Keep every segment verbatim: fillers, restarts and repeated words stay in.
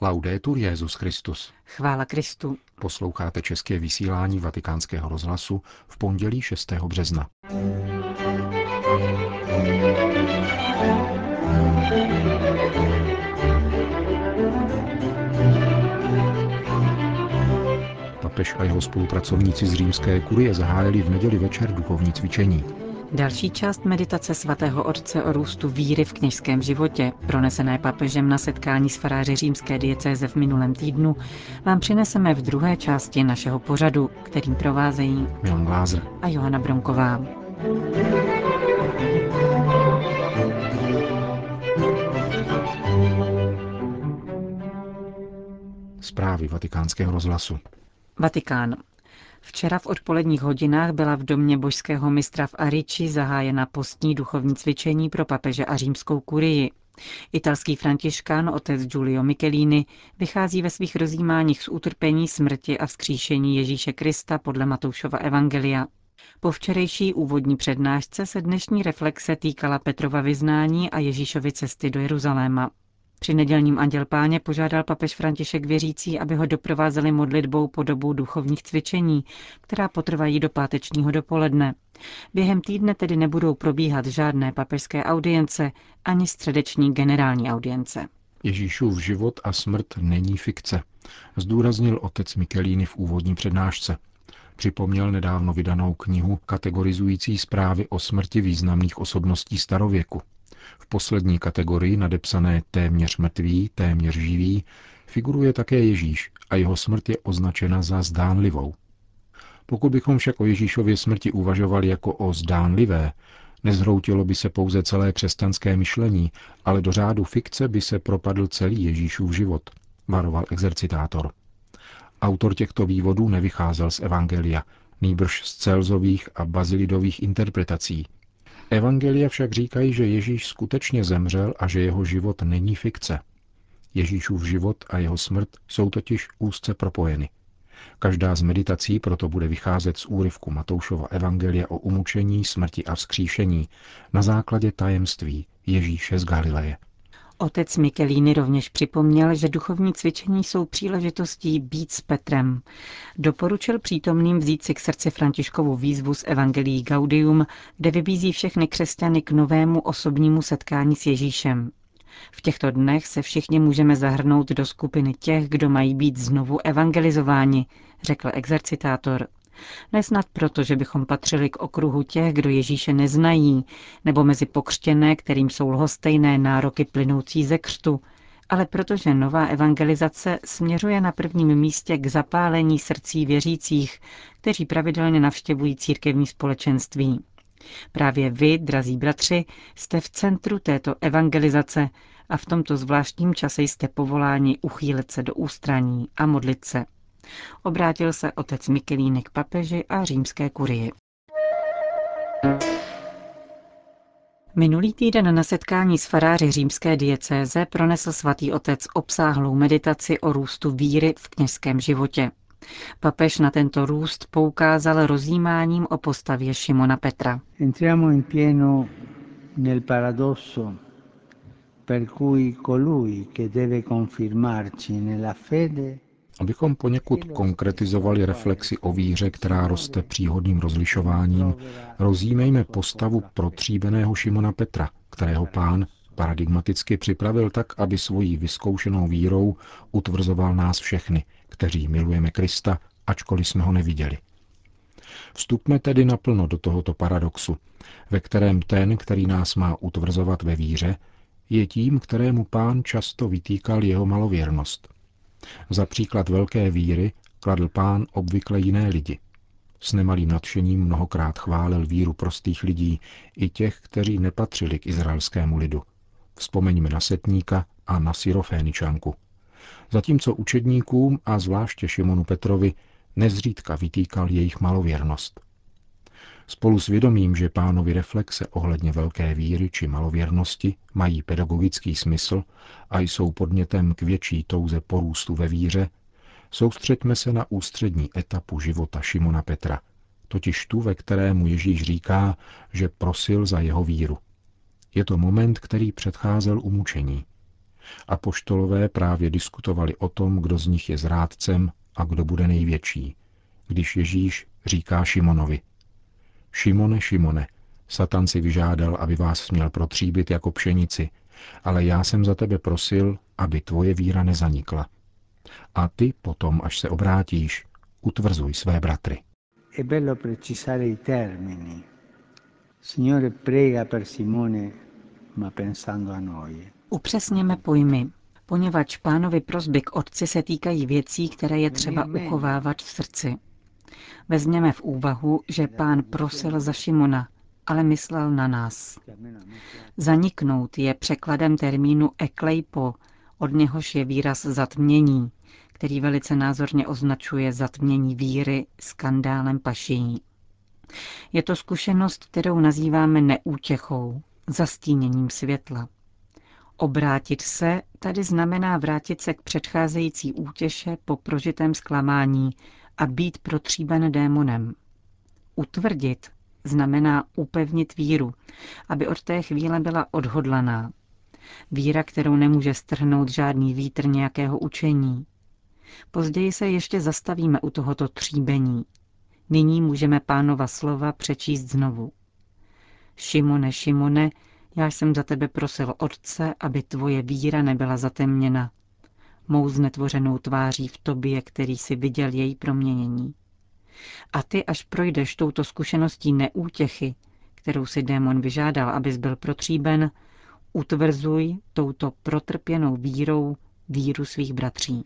Laudetur Jesus Christus. Chvála Kristu. Posloucháte české vysílání Vatikánského rozhlasu v pondělí šestého března. Papež a jeho spolupracovníci z římské kurie zahájili v neděli večer duchovní cvičení. Další část meditace svatého otce o růstu víry v kněžském životě, pronesené papežem na setkání s faráři římské diecéze v minulém týdnu, vám přineseme v druhé části našeho pořadu, kterým provázejí Milan Glázer a Johana Bronková. Zprávy Vatikánského rozhlasu. Vatikán. Včera v odpoledních hodinách byla v domě božského mistra v Ariči zahájena postní duchovní cvičení pro papeže a římskou kurii. Italský františkán otec Giulio Michelini vychází ve svých rozjímáních z utrpení, smrti a vzkříšení Ježíše Krista podle Matoušova evangelia. Po včerejší úvodní přednášce se dnešní reflexe týkala Petrova vyznání a Ježíšovy cesty do Jeruzaléma. Při nedělním Anděl Páně požádal papež František věřící, aby ho doprovázeli modlitbou po dobu duchovních cvičení, která potrvají do pátečního dopoledne. Během týdne tedy nebudou probíhat žádné papežské audience ani středeční generální audience. Ježíšův život a smrt není fikce, zdůraznil otec Michelini v úvodní přednášce. Připomněl nedávno vydanou knihu kategorizující zprávy o smrti významných osobností starověku. V poslední kategorii, nadepsané téměř mrtvý, téměř živý, figuruje také Ježíš a jeho smrt je označena za zdánlivou. Pokud bychom však o Ježíšově smrti uvažovali jako o zdánlivé, nezhroutilo by se pouze celé křesťanské myšlení, ale do řádu fikce by se propadl celý Ježíšův život, varoval exercitátor. Autor těchto vývodů nevycházel z Evangelia, nýbrž z Celzových a Bazilidových interpretací. Evangelia však říkají, že Ježíš skutečně zemřel a že jeho život není fikce. Ježíšův život a jeho smrt jsou totiž úzce propojeny. Každá z meditací proto bude vycházet z úryvku Matoušova Evangelia o umučení, smrti a vzkříšení na základě tajemství Ježíše z Galileje. Otec Michelini rovněž připomněl, že duchovní cvičení jsou příležitostí být s Petrem. Doporučil přítomným vzít si k srdci Františkovu výzvu z Evangelii Gaudium, kde vybízí všechny křesťany k novému osobnímu setkání s Ježíšem. V těchto dnech se všichni můžeme zahrnout do skupiny těch, kdo mají být znovu evangelizováni, řekl exercitátor. Nesnad proto, že bychom patřili k okruhu těch, kdo Ježíše neznají, nebo mezi pokřtěné, kterým jsou lhostejné nároky plynoucí ze křtu, ale protože nová evangelizace směřuje na prvním místě k zapálení srdcí věřících, kteří pravidelně navštěvují církevní společenství. Právě vy, drazí bratři, jste v centru této evangelizace a v tomto zvláštním čase jste povoláni uchýlit se do ústraní a modlit se. Obrátil se otec Michelini k papeži a římské kurii. Minulý týden na setkání s faráři římské diecéze pronesl svatý otec obsáhlou meditaci o růstu víry v kněžském životě. Papež na tento růst poukázal rozjímáním o postavě Šimona Petra. Entriamo in pieno nel paradosso per cui colui che deve confermarci nella fede. Abychom poněkud konkretizovali reflexi o víře, která roste příhodným rozlišováním, rozjímejme postavu protříbeného Šimona Petra, kterého Pán paradigmaticky připravil tak, aby svojí vyzkoušenou vírou utvrzoval nás všechny, kteří milujeme Krista, ačkoliv jsme ho neviděli. Vstupme tedy naplno do tohoto paradoxu, ve kterém ten, který nás má utvrzovat ve víře, je tím, kterému Pán často vytýkal jeho malověrnost. Za příklad velké víry kladl Pán obvykle jiné lidi. S nemalým nadšením mnohokrát chválil víru prostých lidí, i těch, kteří nepatřili k izraelskému lidu. Vzpomeňme na setníka a na syroféničanku. Zatímco učedníkům a zvláště Šimonu Petrovi nezřídka vytýkal jejich malověrnost. Spolu s vědomím, že Pánovi reflexe ohledně velké víry či malověrnosti mají pedagogický smysl a jsou podnětem k větší touze porůstu ve víře, soustřeďme se na ústřední etapu života Šimona Petra, totiž tu, ve kterému Ježíš říká, že prosil za jeho víru. Je to moment, který předcházel umučení. Apoštolové právě diskutovali o tom, kdo z nich je zrádcem a kdo bude největší, když Ježíš říká Šimonovi: Šimone, Šimone, Satan si vyžádal, aby vás směl protříbit jako pšenici, ale já jsem za tebe prosil, aby tvoje víra nezanikla. A ty potom, až se obrátíš, utvrzuj své bratry. È bello precisare i termini. Signore, prega per Simone, ma pensando a noi. Upřesněme pojmy, poněvadž Pánovi prosby k otci se týkají věcí, které je třeba uchovávat v srdci. Vezměme v úvahu, že Pán prosil za Šimona, ale myslel na nás. Zaniknout je překladem termínu ekleipo, od něhož je výraz zatmění, který velice názorně označuje zatmění víry skandálem pašení. Je to zkušenost, kterou nazýváme neútěchou, zastíněním světla. Obrátit se tady znamená vrátit se k předcházející útěše po prožitém zklamání a být protříben démonem. Utvrdit znamená upevnit víru, aby od té chvíle byla odhodlaná. Víra, kterou nemůže strhnout žádný vítr nějakého učení. Později se ještě zastavíme u tohoto tříbení. Nyní můžeme Pánova slova přečíst znovu. Šimone, Šimone, já jsem za tebe prosil Otce, aby tvoje víra nebyla zatemněna. Mou znetvořenou tváří v tobě, který si viděl její proměnění. A ty, až projdeš touto zkušeností neútěchy, kterou si démon vyžádal, abys byl protříben, utvrzuj touto protrpěnou vírou víru svých bratří.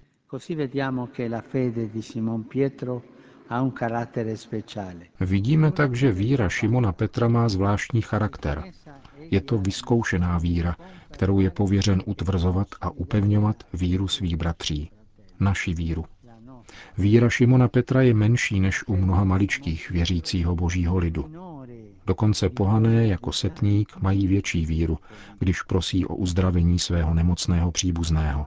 Vidíme tak, že víra Šimona Petra má zvláštní charakter. Je to vyzkoušená víra, kterou je pověřen utvrzovat a upevňovat víru svých bratří, naši víru. Víra Šimona Petra je menší než u mnoha maličkých věřícího božího lidu. Dokonce pohané jako setník mají větší víru, když prosí o uzdravení svého nemocného příbuzného.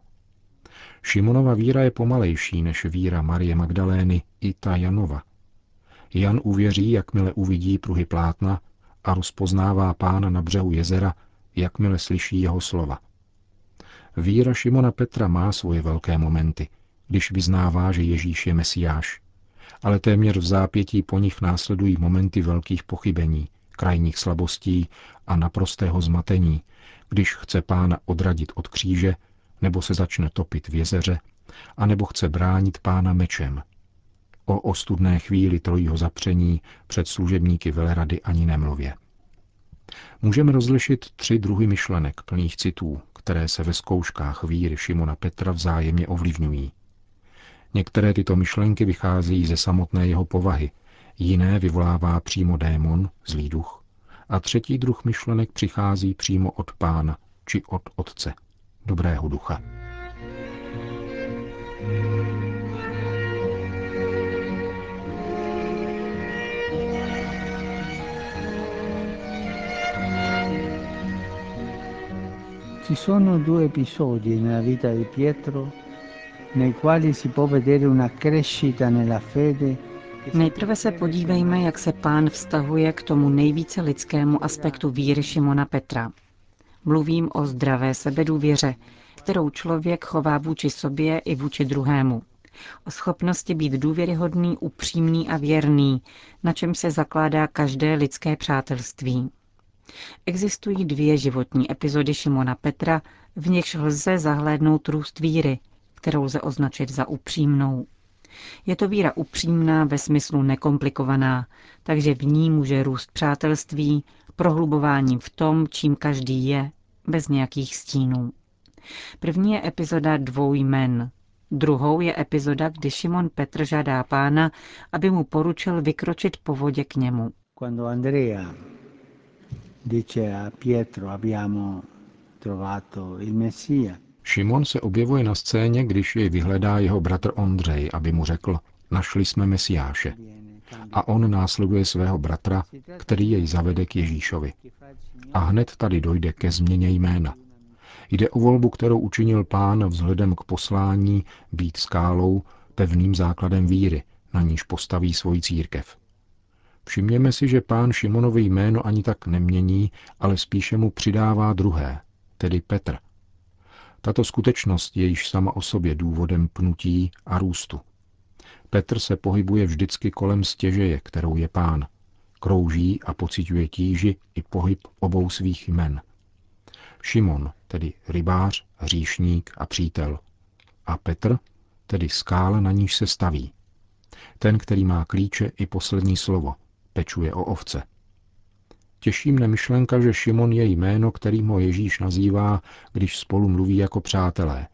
Šimonova víra je pomalejší než víra Marie Magdalény i ta Janova. Jan uvěří, jakmile uvidí pruhy plátna, a rozpoznává Pána na břehu jezera, jakmile slyší jeho slova. Víra Šimona Petra má svoje velké momenty, když vyznává, že Ježíš je Mesiáš, ale téměř v zápětí po nich následují momenty velkých pochybení, krajních slabostí a naprostého zmatení, když chce Pána odradit od kříže, nebo se začne topit v jezeře, anebo chce bránit Pána mečem. O ostudné chvíli trojího zapření před služebníky velerady ani nemluvě. Můžeme rozlišit tři druhy myšlenek plných citů, které se ve zkouškách víry Šimona Petra vzájemně ovlivňují. Některé tyto myšlenky vychází ze samotné jeho povahy, jiné vyvolává přímo démon, zlý duch, a třetí druh myšlenek přichází přímo od Pána či od Otce, dobrého ducha. Ci sono due episodi nella vita di Pietro nei quali si può vedere una crescita nella fede. Nejprve se podívejme, jak se Pán vztahuje k tomu nejvíce lidskému aspektu víry Šimona Petra. Mluvím o zdravé sebedůvěře, kterou člověk chová vůči sobě i vůči druhému. O schopnosti být důvěryhodný, upřímný a věrný, na čem se zakládá každé lidské přátelství. Existují dvě životní epizody Šimona Petra, v nichž lze zahlédnout růst víry, kterou lze označit za upřímnou. Je to víra upřímná ve smyslu nekomplikovaná, takže v ní může růst přátelství, prohlubováním v tom, čím každý je, bez nějakých stínů. První je epizoda dvou jmen. Druhou je epizoda, kdy Šimon Petr žádá Pána, aby mu poručil vykročit po vodě k němu. Quando Andrea dice a Pietro abbiamo trovato il Messia. Šimon se objevuje na scéně, když jej vyhledá jeho bratr Ondřej, aby mu řekl: našli jsme Mesiáše. A on následuje svého bratra, který jej zavede k Ježíšovi. A hned tady dojde ke změně jména. Jde o volbu, kterou učinil Pán vzhledem k poslání být skálou, pevným základem víry, na níž postaví svoji církev. Všimněme si, že Pán Šimonovi jméno ani tak nemění, ale spíše mu přidává druhé, tedy Petr. Tato skutečnost je již sama o sobě důvodem pnutí a růstu. Petr se pohybuje vždycky kolem stěžeje, kterou je Pán. Krouží a pociťuje tíži i pohyb obou svých jmen. Šimon, tedy rybář, hříšník a přítel. A Petr, tedy skála, na níž se staví. Ten, který má klíče i poslední slovo, pečuje o ovce. Těší mne myšlenka, že Šimon je jméno, kterým ho Ježíš nazývá, když spolu mluví jako přátelé.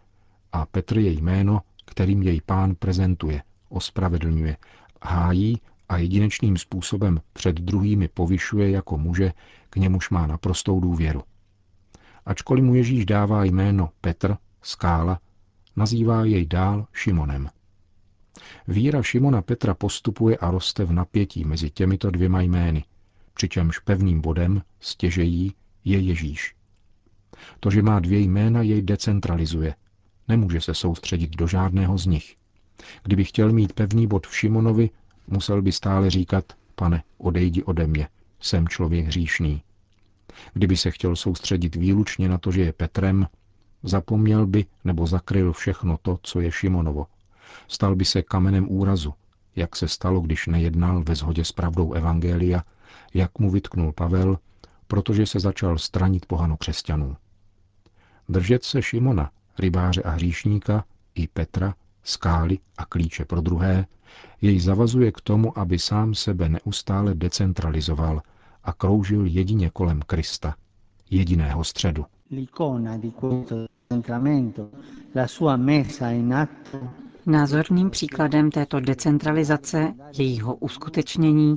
A Petr je jméno, kterým jej Pán prezentuje, ospravedlňuje, hájí a jedinečným způsobem před druhými povyšuje jako muže, k němuž má naprostou důvěru. Ačkoliv mu Ježíš dává jméno Petr, skála, nazývá jej dál Šimonem. Víra Šimona Petra postupuje a roste v napětí mezi těmito dvěma jmény, přičemž pevným bodem, stěžejí, je Ježíš. To, že má dvě jména, jej decentralizuje. Nemůže se soustředit do žádného z nich. Kdyby chtěl mít pevný bod v Šimonovi, musel by stále říkat: Pane, odejdi ode mě, jsem člověk hříšný. Kdyby se chtěl soustředit výlučně na to, že je Petrem, zapomněl by nebo zakryl všechno to, co je Šimonovo. Stal by se kamenem úrazu, jak se stalo, když nejednal ve shodě s pravdou Evangelia, jak mu vytknul Pavel, protože se začal stranit pohanokřesťanů. Držet se Šimona, rybáře a hříšníka, i Petra, skály a klíče pro druhé, jej zavazuje k tomu, aby sám sebe neustále decentralizoval a kroužil jedině kolem Krista, jediného středu. Názorným příkladem této decentralizace, jejího uskutečnění,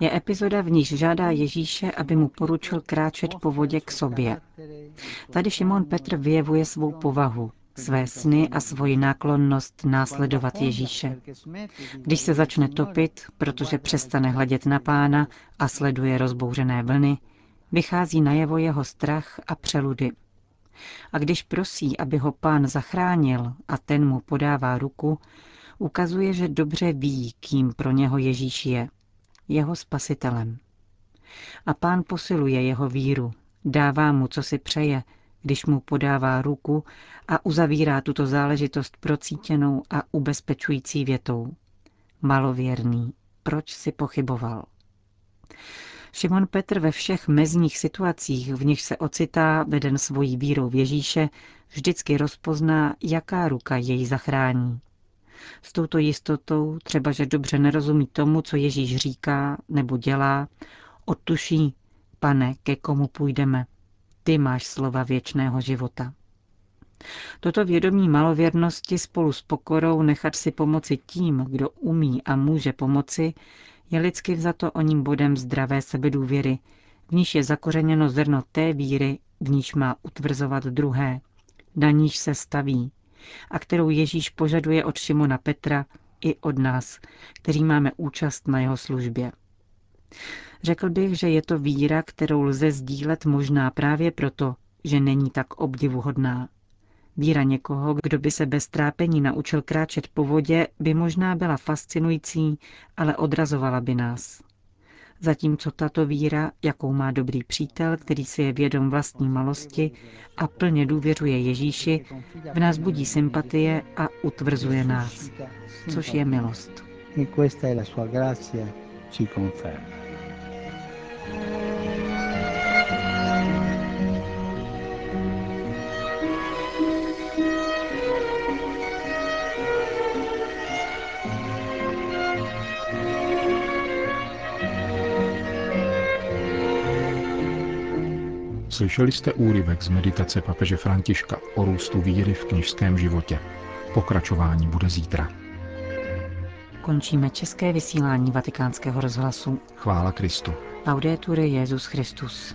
je epizoda, v níž žádá Ježíše, aby mu poručil kráčet po vodě k sobě. Tady Šimon Petr vyjevuje svou povahu, své sny a svoji náklonnost následovat Ježíše. Když se začne topit, protože přestane hledět na Pána a sleduje rozbouřené vlny, vychází najevo jeho strach a přeludy. A když prosí, aby ho Pán zachránil a ten mu podává ruku, ukazuje, že dobře ví, kým pro něho Ježíš je, jeho spasitelem. A Pán posiluje jeho víru, dává mu, co si přeje, když mu podává ruku a uzavírá tuto záležitost procítěnou a ubezpečující větou: Malověrný, proč si pochyboval? Šimon Petr ve všech mezních situacích, v nichž se ocitá, veden svojí vírou v Ježíše, vždycky rozpozná, jaká ruka jej zachrání. S touto jistotou, třeba že dobře nerozumí tomu, co Ježíš říká nebo dělá, odtuší: Pane, ke komu půjdeme? Ty máš slova věčného života. Toto vědomí malověrnosti spolu s pokorou nechat si pomoci tím, kdo umí a může pomoci, je lidsky vzato oním bodem zdravé sebedůvěry, v níž je zakořeněno zrno té víry, v níž má utvrzovat druhé, na níž se staví, a kterou Ježíš požaduje od Šimona Petra i od nás, kteří máme účast na jeho službě. Řekl bych, že je to víra, kterou lze sdílet možná právě proto, že není tak obdivuhodná. Víra někoho, kdo by se bez trápení naučil kráčet po vodě, by možná byla fascinující, ale odrazovala by nás. Zatímco tato víra, jakou má dobrý přítel, který si je vědom vlastní malosti a plně důvěřuje Ježíši, v nás budí sympatie a utvrzuje nás, což je milost. Slyšeli jste úryvek z meditace papeže Františka o růstu víry v kněžském životě. Pokračování bude zítra. Končíme české vysílání Vatikánského rozhlasu. Chvála Kristu. Laudetur Jesus Christus.